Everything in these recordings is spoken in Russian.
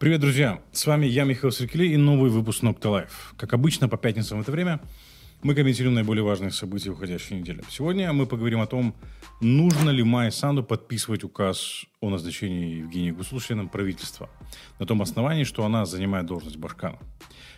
Привет, друзья! С вами я, Михаил Саркили, и новый выпуск Nokta Live. Как обычно, по пятницам в это время мы комментируем наиболее важные события уходящей недели. Сегодня мы поговорим о том, нужно ли Майе Санду подписывать указ о назначении Евгении Гуцул членом правительства, на том основании, что она занимает должность Башкана.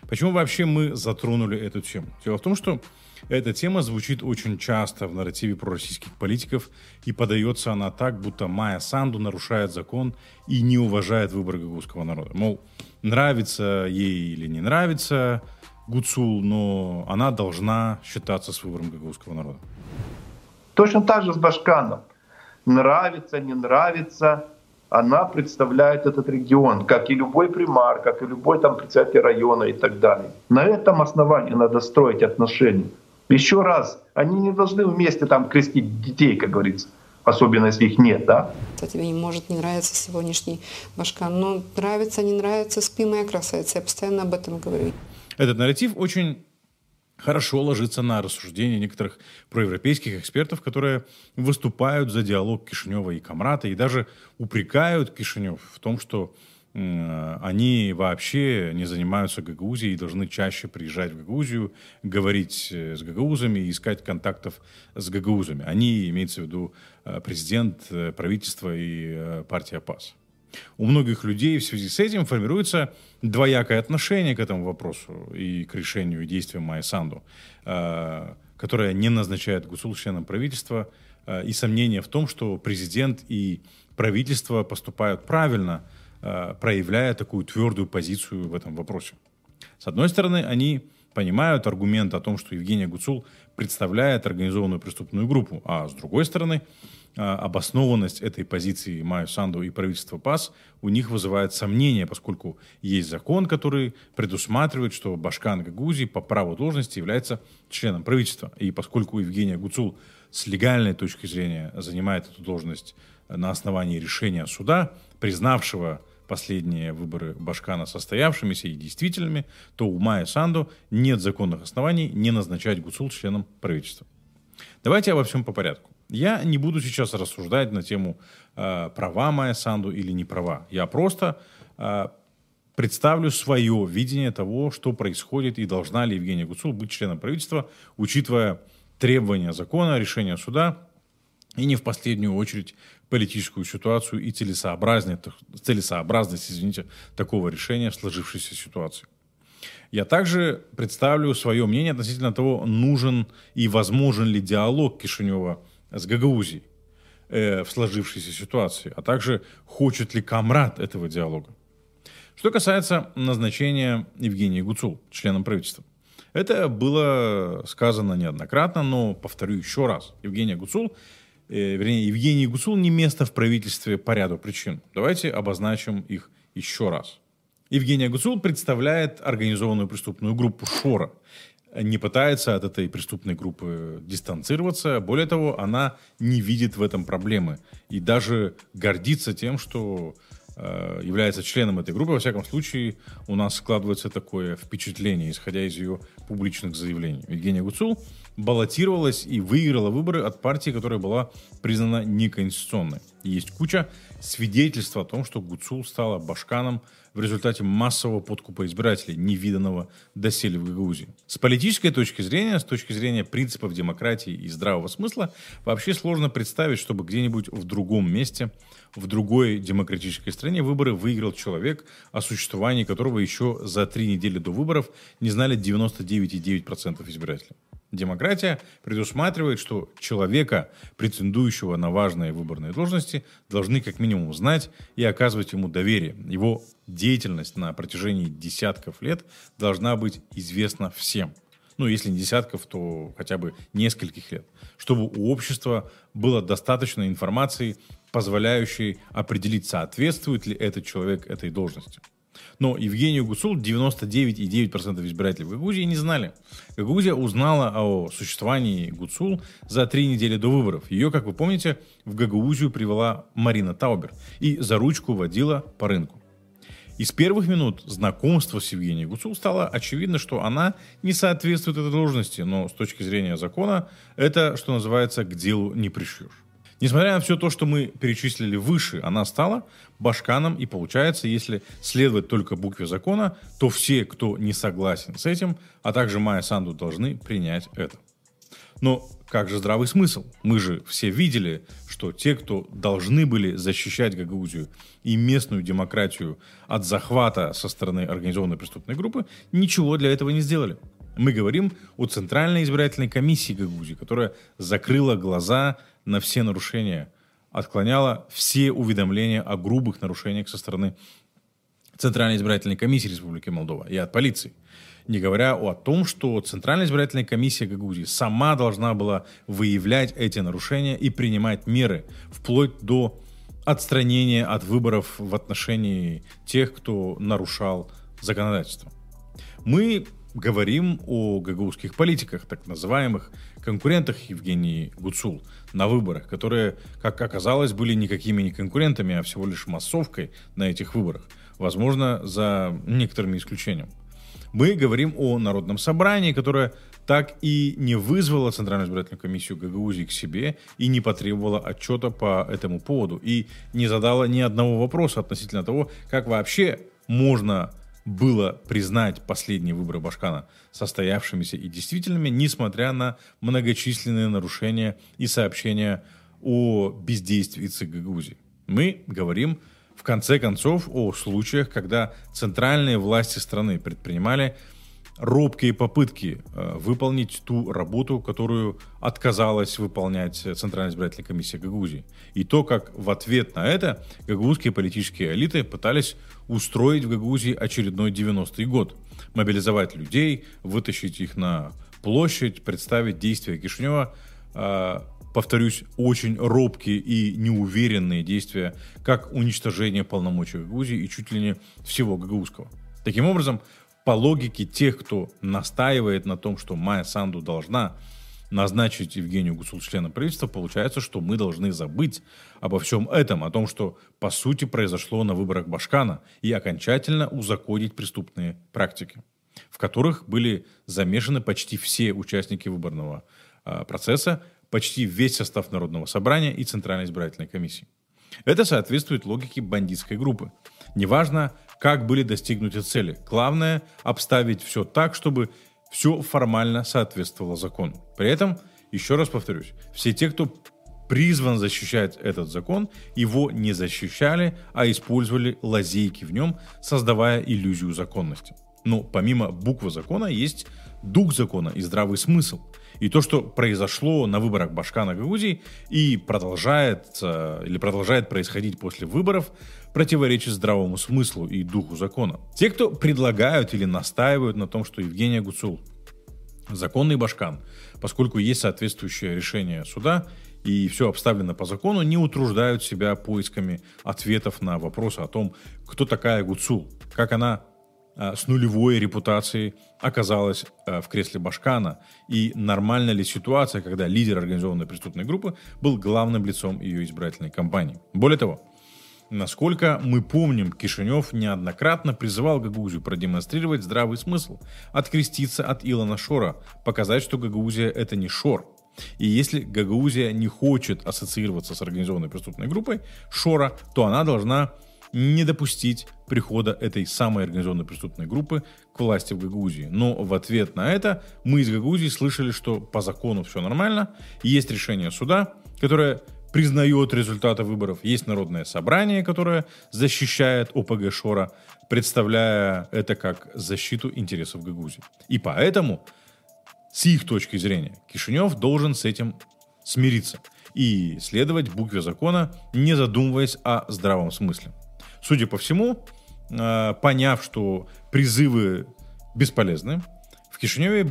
Почему вообще мы затронули эту тему? Дело в том, что эта тема звучит очень часто в нарративе пророссийских политиков, и подается она так, будто Майя Санду нарушает закон и не уважает выбор гагаузского народа. Мол, нравится ей или не нравится Гуцул, но она должна считаться с выбором гагаузского народа. Точно так же с Башканом. Нравится, не нравится, она представляет этот регион, как и любой примар, как и любой там председатель района и так далее. На этом основании надо строить отношения. Еще раз, они не должны вместе там крестить детей, как говорится, особенно если их нет, да? А тебе не может не нравиться сегодняшний Башкан, но нравится, не нравится, спи, моя красавица, я постоянно об этом говорю. Этот нарратив очень хорошо ложится на рассуждения некоторых проевропейских экспертов, которые выступают за диалог Кишинева и Комрата и даже упрекают Кишинев в том, что они вообще не занимаются Гагаузией и должны чаще приезжать в Гагаузию, говорить с гагаузами и искать контактов с гагаузами. Они, имеется в виду президент, правительство и партия ПАС. У многих людей в связи с этим формируется двоякое отношение к этому вопросу и к решению и действиям Майи Санду, которая не назначает Гуцул членом правительства, и сомнения в том, что президент и правительство поступают правильно, проявляя такую твердую позицию в этом вопросе. С одной стороны, они понимают аргумент о том, что Евгения Гуцул представляет организованную преступную группу, а с другой стороны, обоснованность этой позиции Майи Санду и правительства ПАС у них вызывает сомнения, поскольку есть закон, который предусматривает, что Башкан Гагаузии по праву должности является членом правительства. И поскольку Евгения Гуцул с легальной точки зрения занимает эту должность на основании решения суда, признавшего последние выборы Башкана состоявшимися и действительными, то у Майи Санду нет законных оснований не назначать Гуцул членом правительства. Давайте обо всем по порядку. Я не буду сейчас рассуждать на тему права Майи Санду или не права. Я просто представлю свое видение того, что происходит и должна ли Евгения Гуцул быть членом правительства, учитывая требования закона, решения суда и не в последнюю очередь политическую ситуацию и целесообразность такого решения в сложившейся ситуации. Я также представлю свое мнение относительно того, нужен и возможен ли диалог Кишинева с Гагаузией в сложившейся ситуации, а также хочет ли Комрат этого диалога. Что касается назначения Евгении Гуцул членом правительства. Это было сказано неоднократно, но повторю еще раз. Евгении Гуцул не место в правительстве по ряду причин. Давайте обозначим их еще раз. Евгения Гуцул представляет организованную преступную группу Шора. Не пытается от этой преступной группы дистанцироваться. Более того, она не видит в этом проблемы. И даже гордится тем, что является членом этой группы. Во всяком случае, у нас складывается такое впечатление, исходя из ее публичных заявлений. Евгения Гуцул баллотировалась и выиграла выборы от партии, которая была признана неконституционной. И есть куча свидетельств о том, что Гуцул стала башканом в результате массового подкупа избирателей, невиданного доселе в Гагаузии. С политической точки зрения, с точки зрения принципов демократии и здравого смысла, вообще сложно представить, чтобы где-нибудь в другом месте, в другой демократической стране выборы выиграл человек, о существовании которого еще за 3 недели до выборов не знали 99,9% избирателей. Демократия предусматривает, что человека, претендующего на важные выборные должности, должны как минимум знать и оказывать ему доверие. Его деятельность на протяжении десятков лет должна быть известна всем. Ну, если не десятков, то хотя бы нескольких лет. Чтобы у общества было достаточно информации, позволяющей определить, соответствует ли этот человек этой должности. Но Евгению Гуцул 99,9% избирателей в Гагаузии не знали. Гагаузия узнала о существовании Гуцул за 3 недели до выборов. Ее, как вы помните, в Гагаузию привела Марина Таубер и за ручку водила по рынку. И с первых минут знакомства с Евгенией Гуцул стало очевидно, что она не соответствует этой должности, но с точки зрения закона это, что называется, к делу не пришьешь. Несмотря на все то, что мы перечислили выше, она стала башканом, и получается, если следовать только букве закона, то все, кто не согласен с этим, а также Майя Санду, должны принять это. Но как же здравый смысл? Мы же все видели, что те, кто должны были защищать Гагаузию и местную демократию от захвата со стороны организованной преступной группы, ничего для этого не сделали. Мы говорим о Центральной избирательной комиссии Гагаузии, которая закрыла глаза на все нарушения, отклоняла все уведомления о грубых нарушениях со стороны Центральной избирательной комиссии Республики Молдова и от полиции. Не говоря о том, что Центральная избирательная комиссия Гагаузии сама должна была выявлять эти нарушения и принимать меры, вплоть до отстранения от выборов в отношении тех, кто нарушал законодательство. Мы говорим о гагаузских политиках, так называемых конкурентах Евгении Гуцул на выборах, которые, как оказалось, были никакими не конкурентами, а всего лишь массовкой на этих выборах, возможно, за некоторыми исключениями. Мы говорим о народном собрании, которое так и не вызвало Центральную избирательную комиссию Гагаузии к себе и не потребовало отчета по этому поводу и не задало ни одного вопроса относительно того, как вообще можно было признать последние выборы Башкана состоявшимися и действительными, несмотря на многочисленные нарушения и сообщения о бездействии ЦИК Гагаузии. Мы говорим, в конце концов, о случаях, когда центральные власти страны предпринимали робкие попытки выполнить ту работу, которую отказалась выполнять Центральная избирательная комиссия Гагаузии. И то, как в ответ на это гагаузские политические элиты пытались устроить в Гагаузии очередной 90-й год. Мобилизовать людей, вытащить их на площадь, представить действия Кишинева, повторюсь, очень робкие и неуверенные действия, как уничтожение полномочий Гагаузии и чуть ли не всего гагаузского. Таким образом, по логике тех, кто настаивает на том, что Майя Санду должна назначить Евгению Гуцул членом правительства, получается, что мы должны забыть обо всем этом, о том, что по сути произошло на выборах Башкана, и окончательно узаконить преступные практики, в которых были замешаны почти все участники выборного процесса, почти весь состав Народного собрания и Центральной избирательной комиссии. Это соответствует логике бандитской группы. Неважно, как были достигнуты цели. Главное – обставить все так, чтобы все формально соответствовало закону. При этом, еще раз повторюсь, все те, кто призван защищать этот закон, его не защищали, а использовали лазейки в нем, создавая иллюзию законности. Но помимо буквы закона есть дух закона и здравый смысл. И то, что произошло на выборах Башкана Гагаузии и продолжает происходить после выборов, противоречит здравому смыслу и духу закона. Те, кто предлагают или настаивают на том, что Евгения Гуцул законный башкан, поскольку есть соответствующее решение суда и все обставлено по закону, не утруждают себя поисками ответов на вопросы о том, кто такая Гуцул, как она с нулевой репутацией оказалась в кресле Башкана, и нормальна ли ситуация, когда лидер организованной преступной группы был главным лицом ее избирательной кампании. Более того, насколько мы помним, Кишинев неоднократно призывал Гагаузию продемонстрировать здравый смысл, откреститься от Илана Шора, показать, что Гагаузия — это не Шор. И если Гагаузия не хочет ассоциироваться с организованной преступной группой Шора, то она должна не допустить прихода этой самой организованной преступной группы к власти в Гагаузии. Но в ответ на это мы из Гагаузии слышали, что по закону все нормально, есть решение суда, которое признает результаты выборов, есть народное собрание, которое защищает ОПГ Шора, представляя это как защиту интересов Гагаузии. И поэтому, с их точки зрения, Кишинев должен с этим смириться и следовать букве закона, не задумываясь о здравом смысле. Судя по всему, поняв, что призывы бесполезны, в Кишиневе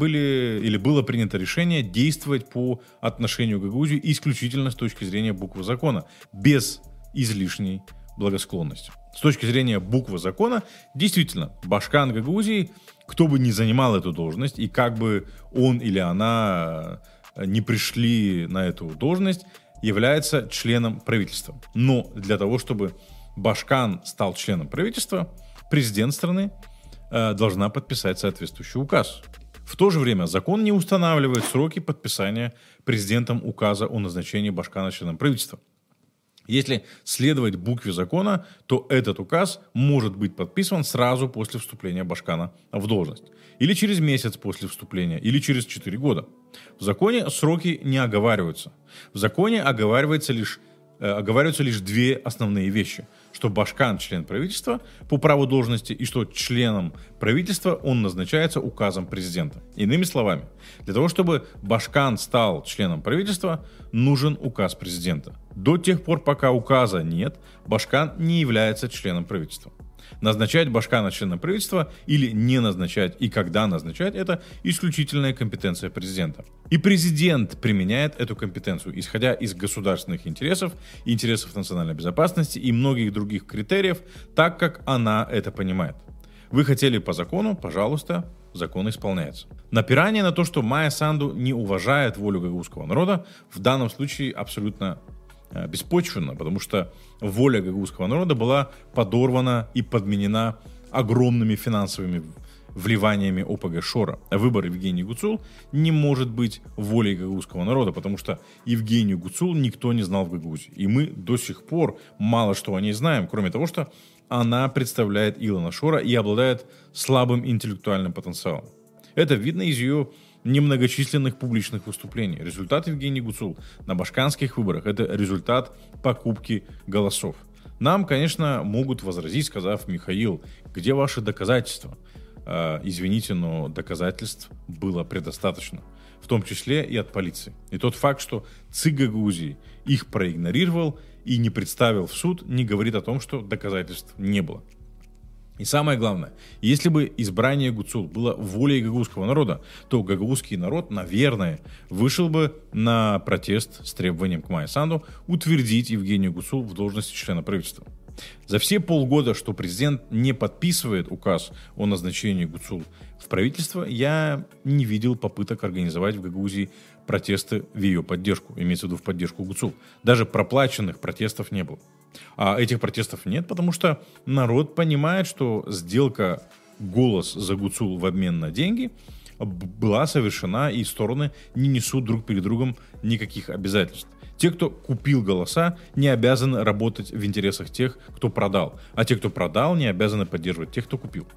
было принято решение действовать по отношению к Гагаузии исключительно с точки зрения буквы закона, без излишней благосклонности. С точки зрения буквы закона, действительно, башкан Гагаузии, кто бы ни занимал эту должность, и как бы он или она не пришли на эту должность, является членом правительства. Но для того, чтобы башкан стал членом правительства, президент страны должна подписать соответствующий указ, В то же время закон не устанавливает сроки подписания президентом указа о назначении Башкана членом правительства. Если следовать букве закона, то этот указ может быть подписан сразу после вступления Башкана в должность. Или через месяц после вступления, или через 4 года. В законе сроки не оговариваются. В законе оговариваются лишь две основные вещи. Что Башкан член правительства по праву должности и что членом правительства он назначается указом президента. Иными словами, для того, чтобы Башкан стал членом правительства, нужен указ президента. До тех пор, пока указа нет, Башкан не является членом правительства. Назначать Башкана членом правительства или не назначать и когда назначать – это исключительная компетенция президента. И президент применяет эту компетенцию, исходя из государственных интересов, интересов национальной безопасности и многих других критериев, так как она это понимает. Вы хотели по закону – пожалуйста. Закон исполняется. Напирание на то, что Майя Санду не уважает волю гагаузского народа, в данном случае абсолютно беспочвенно, потому что воля гагаузского народа была подорвана и подменена огромными финансовыми вливаниями ОПГ Шора. Выбор Евгении Гуцул не может быть волей гагаузского народа, потому что Евгению Гуцул никто не знал в Гагаузии. И мы до сих пор мало что о ней знаем, кроме того, что она представляет Илана Шора и обладает слабым интеллектуальным потенциалом. Это видно из ее немногочисленных публичных выступлений. Результат Евгении Гуцул на башканских выборах – это результат покупки голосов. Нам, конечно, могут возразить, сказав: «Михаил, где ваши доказательства?» Извините, но доказательств было предостаточно, в том числе и от полиции. И тот факт, что ЦИК Гагаузии их проигнорировал и не представил в суд, не говорит о том, что доказательств не было. И самое главное, если бы избрание Гуцул было волей гагаузского народа, то гагаузский народ, наверное, вышел бы на протест с требованием к Майе Санду утвердить Евгению Гуцул в должности члена правительства. За все полгода, что президент не подписывает указ о назначении Гуцул в правительство, я не видел попыток организовать в Гагаузии протесты в ее поддержку, имеется в виду в поддержку Гуцул. Даже проплаченных протестов не было. А этих протестов нет, потому что народ понимает, что сделка «голос за Гуцул в обмен на деньги» была совершена, и стороны не несут друг перед другом никаких обязательств. Те, кто купил голоса, не обязаны работать в интересах тех, кто продал. А те, кто продал, не обязаны поддерживать тех, кто купил.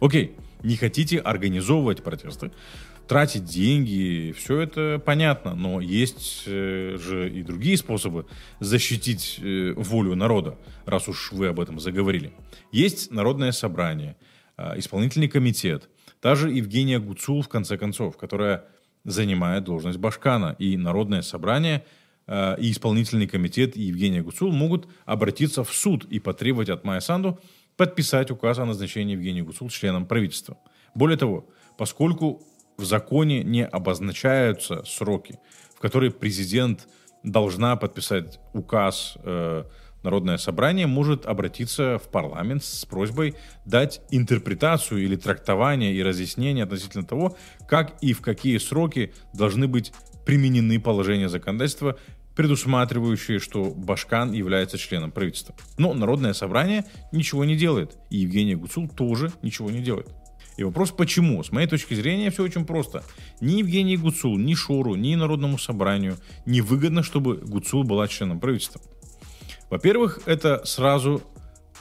Окей, не хотите организовывать протесты, тратить деньги, все это понятно. Но есть же и другие способы защитить волю народа, раз уж вы об этом заговорили. Есть народное собрание, исполнительный комитет, та же Евгения Гуцул, в конце концов, которая занимает должность Башкана, и народное собрание – и исполнительный комитет, и Евгения Гуцул могут обратиться в суд и потребовать от Майи Санду подписать указ о назначении Евгении Гуцул членом правительства. Более того, поскольку в законе не обозначаются сроки, в которые президент должна подписать указ, Народное собрание может обратиться в парламент с просьбой дать интерпретацию или трактование и разъяснение относительно того, как и в какие сроки должны быть применены положения законодательства, предусматривающие, что Башкан является членом правительства. Но Народное собрание ничего не делает, и Евгения Гуцул тоже ничего не делает. И вопрос почему? С моей точки зрения все очень просто. Ни Евгении Гуцул, ни Шору, ни Народному собранию не выгодно, чтобы Гуцул была членом правительства. Во-первых, это сразу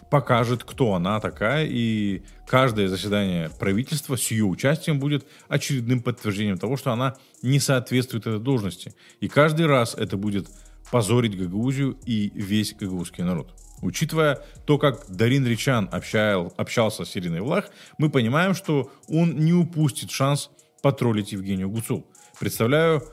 покажет, кто она такая, и каждое заседание правительства с ее участием будет очередным подтверждением того, что она не соответствует этой должности. И каждый раз это будет позорить Гагаузию и весь гагаузский народ. Учитывая то, как Дарин Ричан общался с Ириной Влах, мы понимаем, что он не упустит шанс потроллить Евгению Гуцул. Представляю,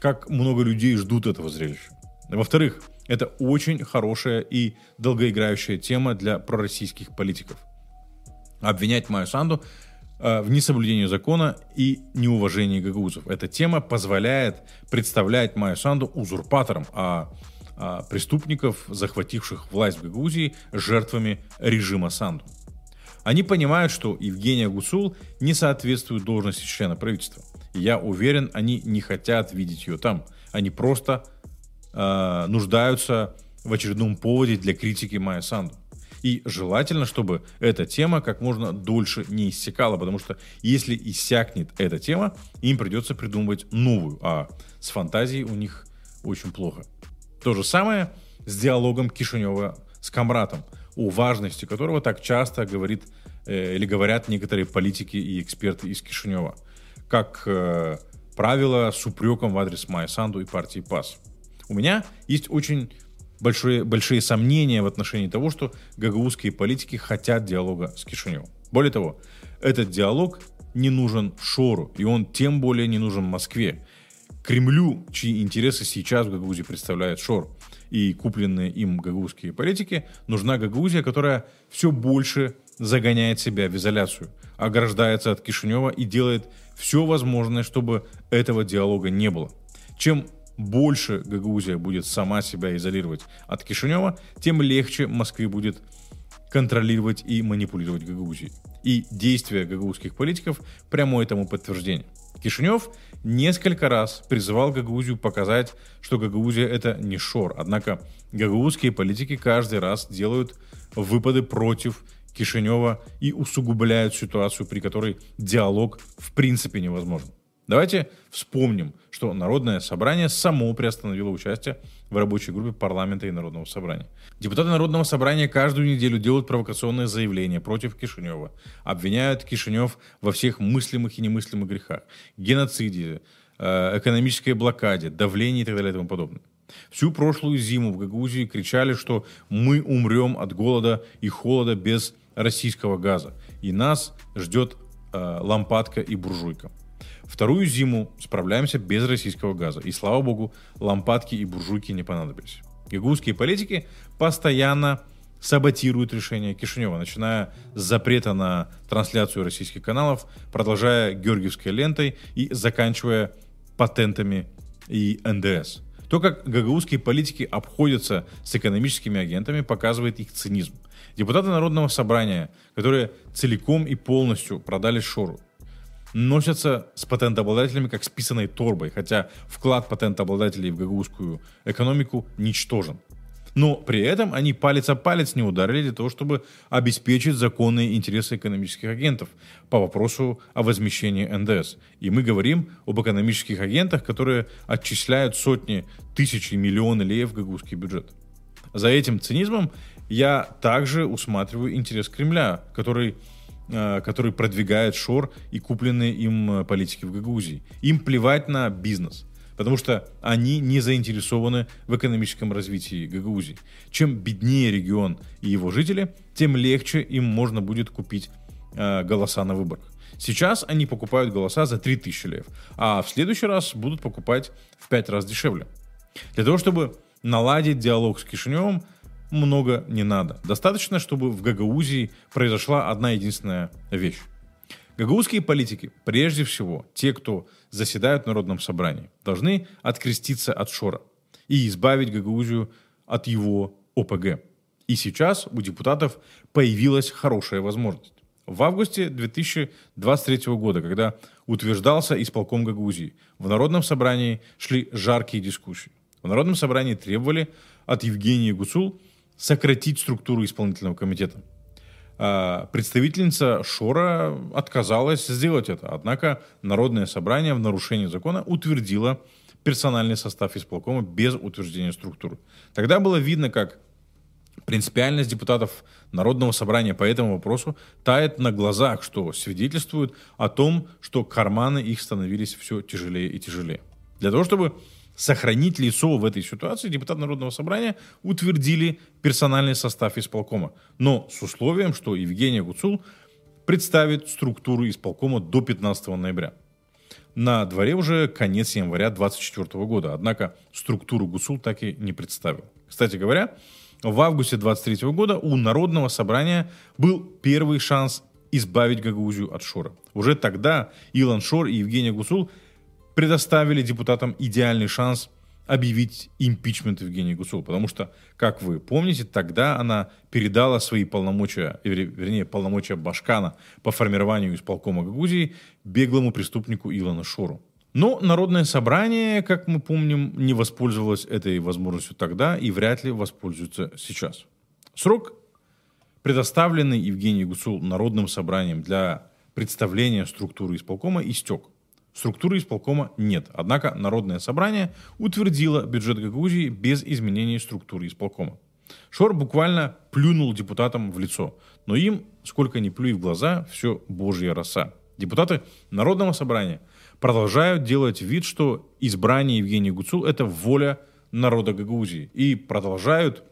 как много людей ждут этого зрелища. Во-вторых, это очень хорошая и долгоиграющая тема для пророссийских политиков. Обвинять Майю Санду в несоблюдении закона и неуважении гагаузов. Эта тема позволяет представлять Майю Санду узурпатором, а преступников, захвативших власть в Гагаузии, жертвами режима Санду. Они понимают, что Евгения Гуцул не соответствует должности члена правительства. Я уверен, они не хотят видеть ее там. Они просто нуждаются в очередном поводе для критики Майи Санду. И желательно, чтобы эта тема как можно дольше не иссякала, потому что если иссякнет эта тема, им придется придумывать новую, а с фантазией у них очень плохо. То же самое с диалогом Кишинева с Комратом, о важности которого так часто говорит или говорят некоторые политики и эксперты из Кишинева. Как правило, с упреком в адрес Майи Санду и партии ПАС. У меня есть очень большие сомнения в отношении того, что гагаузские политики хотят диалога с Кишиневым. Более того, этот диалог не нужен Шору, и он тем более не нужен Москве. Кремлю, чьи интересы сейчас в Гагаузии представляет Шор, и купленные им гагаузские политики, нужна Гагаузия, которая все больше загоняет себя в изоляцию, ограждается от Кишинева и делает все возможное, чтобы этого диалога не было. Чем больше Гагаузия будет сама себя изолировать от Кишинева, тем легче Москве будет контролировать и манипулировать Гагаузией. И действия гагаузских политиков прямое тому подтверждение. Кишинев несколько раз призывал Гагаузию показать, что Гагаузия это не Шор. Однако гагаузские политики каждый раз делают выпады против Кишинева и усугубляют ситуацию, при которой диалог в принципе невозможен. Давайте вспомним, что Народное собрание само приостановило участие в рабочей группе парламента и Народного собрания. Депутаты Народного собрания каждую неделю делают провокационные заявления против Кишинева, обвиняют Кишинев во всех мыслимых и немыслимых грехах, геноциде, экономической блокаде, давлении и так далее и тому подобное. Всю прошлую зиму в Гагаузии кричали, что мы умрем от голода и холода без российского газа, и нас ждет лампадка и буржуйка. Вторую зиму справляемся без российского газа. И, слава богу, лампадки и буржуйки не понадобились. Гагаузские политики постоянно саботируют решение Кишинева, начиная с запрета на трансляцию российских каналов, продолжая георгиевской лентой и заканчивая патентами и НДС. То, как гагаузские политики обходятся с экономическими агентами, показывает их цинизм. Депутаты Народного собрания, которые целиком и полностью продали Шору, носятся с патентообладателями как с писаной торбой, хотя вклад патентообладателей в гагаузскую экономику ничтожен. Но при этом они палец о палец не ударили для того, чтобы обеспечить законные интересы экономических агентов по вопросу о возмещении НДС. И мы говорим об экономических агентах, которые отчисляют сотни, тысячи, миллионы леев в гагаузский бюджет. За этим цинизмом я также усматриваю интерес Кремля, который продвигает Шор и купленные им политики в Гагаузии. Им плевать на бизнес, потому что они не заинтересованы в экономическом развитии Гагаузии. Чем беднее регион и его жители, тем легче им можно будет купить голоса на выборах. Сейчас они покупают голоса за 3000 лев, а в следующий раз будут покупать в 5 раз дешевле. Для того, чтобы наладить диалог с Кишиневым, много не надо. Достаточно, чтобы в Гагаузии произошла одна единственная вещь. Гагаузские политики, прежде всего, те, кто заседают в Народном собрании, должны откреститься от Шора и избавить Гагаузию от его ОПГ. И сейчас у депутатов появилась хорошая возможность. В августе 2023 года, когда утверждался исполком Гагаузии, в Народном собрании шли жаркие дискуссии. В Народном собрании требовали от Евгении Гуцул сократить структуру исполнительного комитета. Представительница Шора отказалась сделать это, однако Народное собрание в нарушении закона утвердило персональный состав исполкома без утверждения структуры. Тогда было видно, как принципиальность депутатов Народного собрания по этому вопросу тает на глазах, что свидетельствует о том, что карманы их становились все тяжелее и тяжелее. Для того, чтобы сохранить лицо в этой ситуации, депутаты Народного собрания утвердили персональный состав исполкома, но с условием, что Евгения Гуцул представит структуру исполкома до 15 ноября. На дворе уже конец января 2024 года, однако структуру Гуцул так и не представил. Кстати говоря, в августе 2023 года у Народного собрания был первый шанс избавить Гагаузию от Шора. Уже тогда Илан Шор и Евгения Гуцул предоставили депутатам идеальный шанс объявить импичмент Евгении Гуцул, потому что, как вы помните, тогда она передала свои полномочия, полномочия Башкана по формированию исполкома Гагаузии беглому преступнику Илану Шору. Но Народное собрание, как мы помним, не воспользовалось этой возможностью тогда и вряд ли воспользуется сейчас. Срок предоставленный Евгении Гуцул Народным собранием для представления структуры исполкома, истек. Структуры исполкома нет, однако Народное собрание утвердило бюджет Гагаузии без изменений структуры исполкома. Шор буквально плюнул депутатам в лицо, но им, сколько ни плюй в глаза, все божья роса. Депутаты Народного собрания продолжают делать вид, что избрание Евгении Гуцул – это воля народа Гагаузии, и продолжают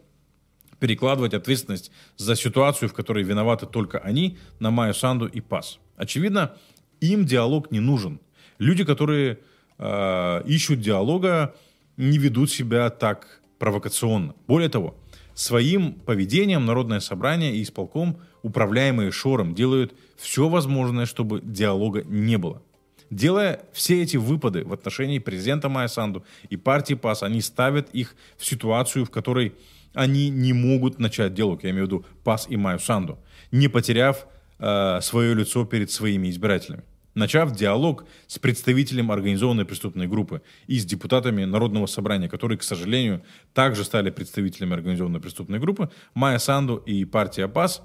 перекладывать ответственность за ситуацию, в которой виноваты только они, на Майю Санду и ПАС. Очевидно, им диалог не нужен. Люди, которые ищут диалога, не ведут себя так провокационно. Более того, своим поведением Народное собрание и исполком, управляемые Шором, делают все возможное, чтобы диалога не было. Делая все эти выпады в отношении президента Майя Санду и партии ПАС, они ставят их в ситуацию, в которой они не могут начать диалог, я имею в виду ПАС и Майю Санду, не потеряв свое лицо перед своими избирателями. Начав диалог с представителем организованной преступной группы и с депутатами Народного собрания, которые, к сожалению, также стали представителями организованной преступной группы, Майя Санду и партия ПАС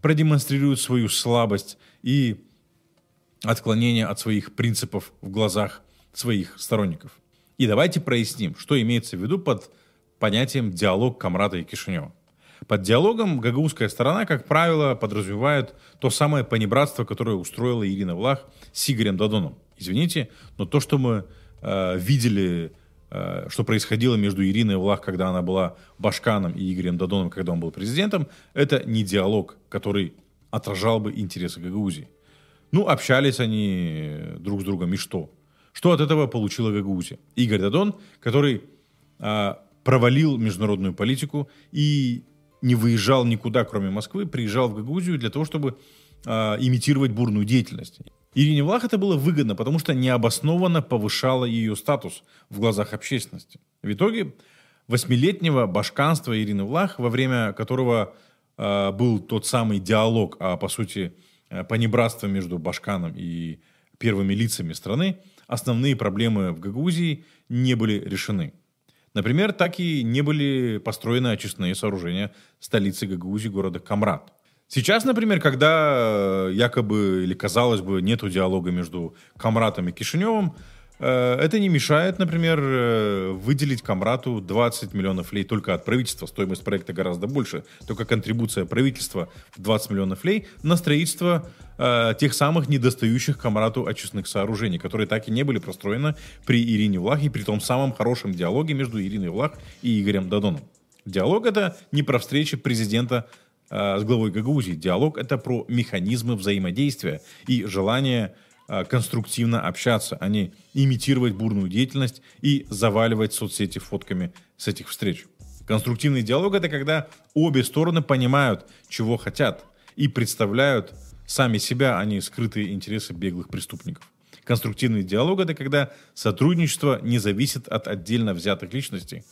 продемонстрируют свою слабость и отклонение от своих принципов в глазах своих сторонников. И давайте проясним, что имеется в виду под понятием «диалог Комрата и Кишинева». Под диалогом гагаузская сторона, как правило, подразумевает то самое понебратство, которое устроила Ирина Влах с Игорем Додоном. Извините, но то, что мы видели, что происходило между Ириной Влах, когда она была Башканом, и Игорем Додоном, когда он был президентом, это не диалог, который отражал бы интересы Гагаузии. Ну, общались они друг с другом, и что? Что от этого получила Гагаузия? Игорь Додон, который провалил международную политику и не выезжал никуда, кроме Москвы, приезжал в Гагаузию для того, чтобы имитировать бурную деятельность. Ирине Влах это было выгодно, потому что необоснованно повышало ее статус в глазах общественности. В итоге восьмилетнего башканства Ирины Влах, во время которого был тот самый диалог, а по сути понебратство между Башканом и первыми лицами страны, основные проблемы в Гагаузии не были решены. Например, так и не были построены очистные сооружения столицы Гагаузии, города Комрат. Сейчас, например, когда якобы, или казалось бы, нету диалога между Комратом и Кишиневым, это не мешает, например, выделить Комрату 20 миллионов лей только от правительства. Стоимость проекта гораздо больше. Только контрибуция правительства в 20 миллионов лей на строительство тех самых недостающих Комрату очистных сооружений, которые так и не были построены при Ирине Влах и при том самом хорошем диалоге между Ириной Влах и Игорем Додоном. Диалог — это не про встречи президента с главой Гагаузии. Диалог — это про механизмы взаимодействия и желание конструктивно общаться, а не имитировать бурную деятельность и заваливать соцсети фотками с этих встреч. Конструктивный диалог – это когда обе стороны понимают, чего хотят, и представляют сами себя, а не скрытые интересы беглых преступников. Конструктивный диалог – это когда сотрудничество не зависит от отдельно взятых личностей,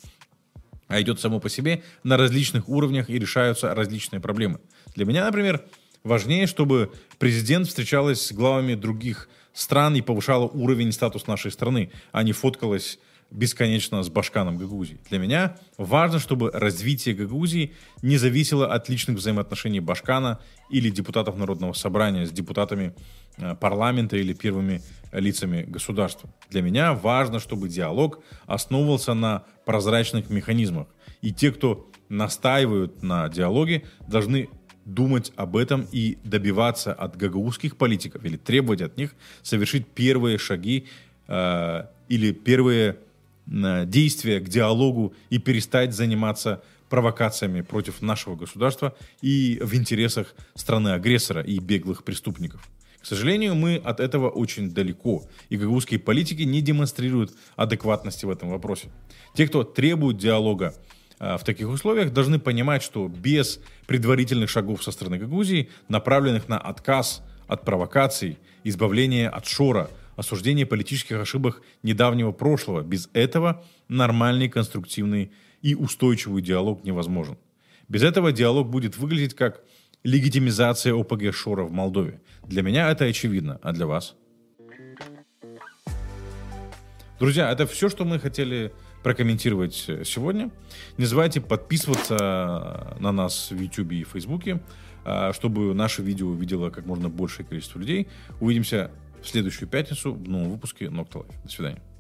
а идет само по себе на различных уровнях и решаются различные проблемы. Для меня, например, важнее, чтобы президент встречалась с главами других стран и повышала уровень и статус нашей страны, а не фоткалась бесконечно с Башканом Гагаузии. Для меня важно, чтобы развитие Гагаузии не зависело от личных взаимоотношений Башкана или депутатов Народного собрания с депутатами парламента или первыми лицами государства. Для меня важно, чтобы диалог основывался на прозрачных механизмах. И те, кто настаивают на диалоге, должны думать об этом и добиваться от гагаузских политиков или требовать от них совершить первые шаги или первые действия к диалогу и перестать заниматься провокациями против нашего государства и в интересах страны-агрессора и беглых преступников. К сожалению, мы от этого очень далеко, и гагаузские политики не демонстрируют адекватности в этом вопросе. Те, кто требует диалога в таких условиях, должны понимать, что без предварительных шагов со стороны Гагаузии, направленных на отказ от провокаций, избавление от Шора, осуждение политических ошибок недавнего прошлого, без этого нормальный, конструктивный и устойчивый диалог невозможен. Без этого диалог будет выглядеть как легитимизация ОПГ Шора в Молдове. Для меня это очевидно, а для вас? Друзья, это все, что мы хотели прокомментировать сегодня. Не забывайте подписываться на нас в YouTube и Фейсбуке. чтобы наше видео увидело как можно большее количество людей. Увидимся в следующую пятницу в новом выпуске Nokta Live. До свидания.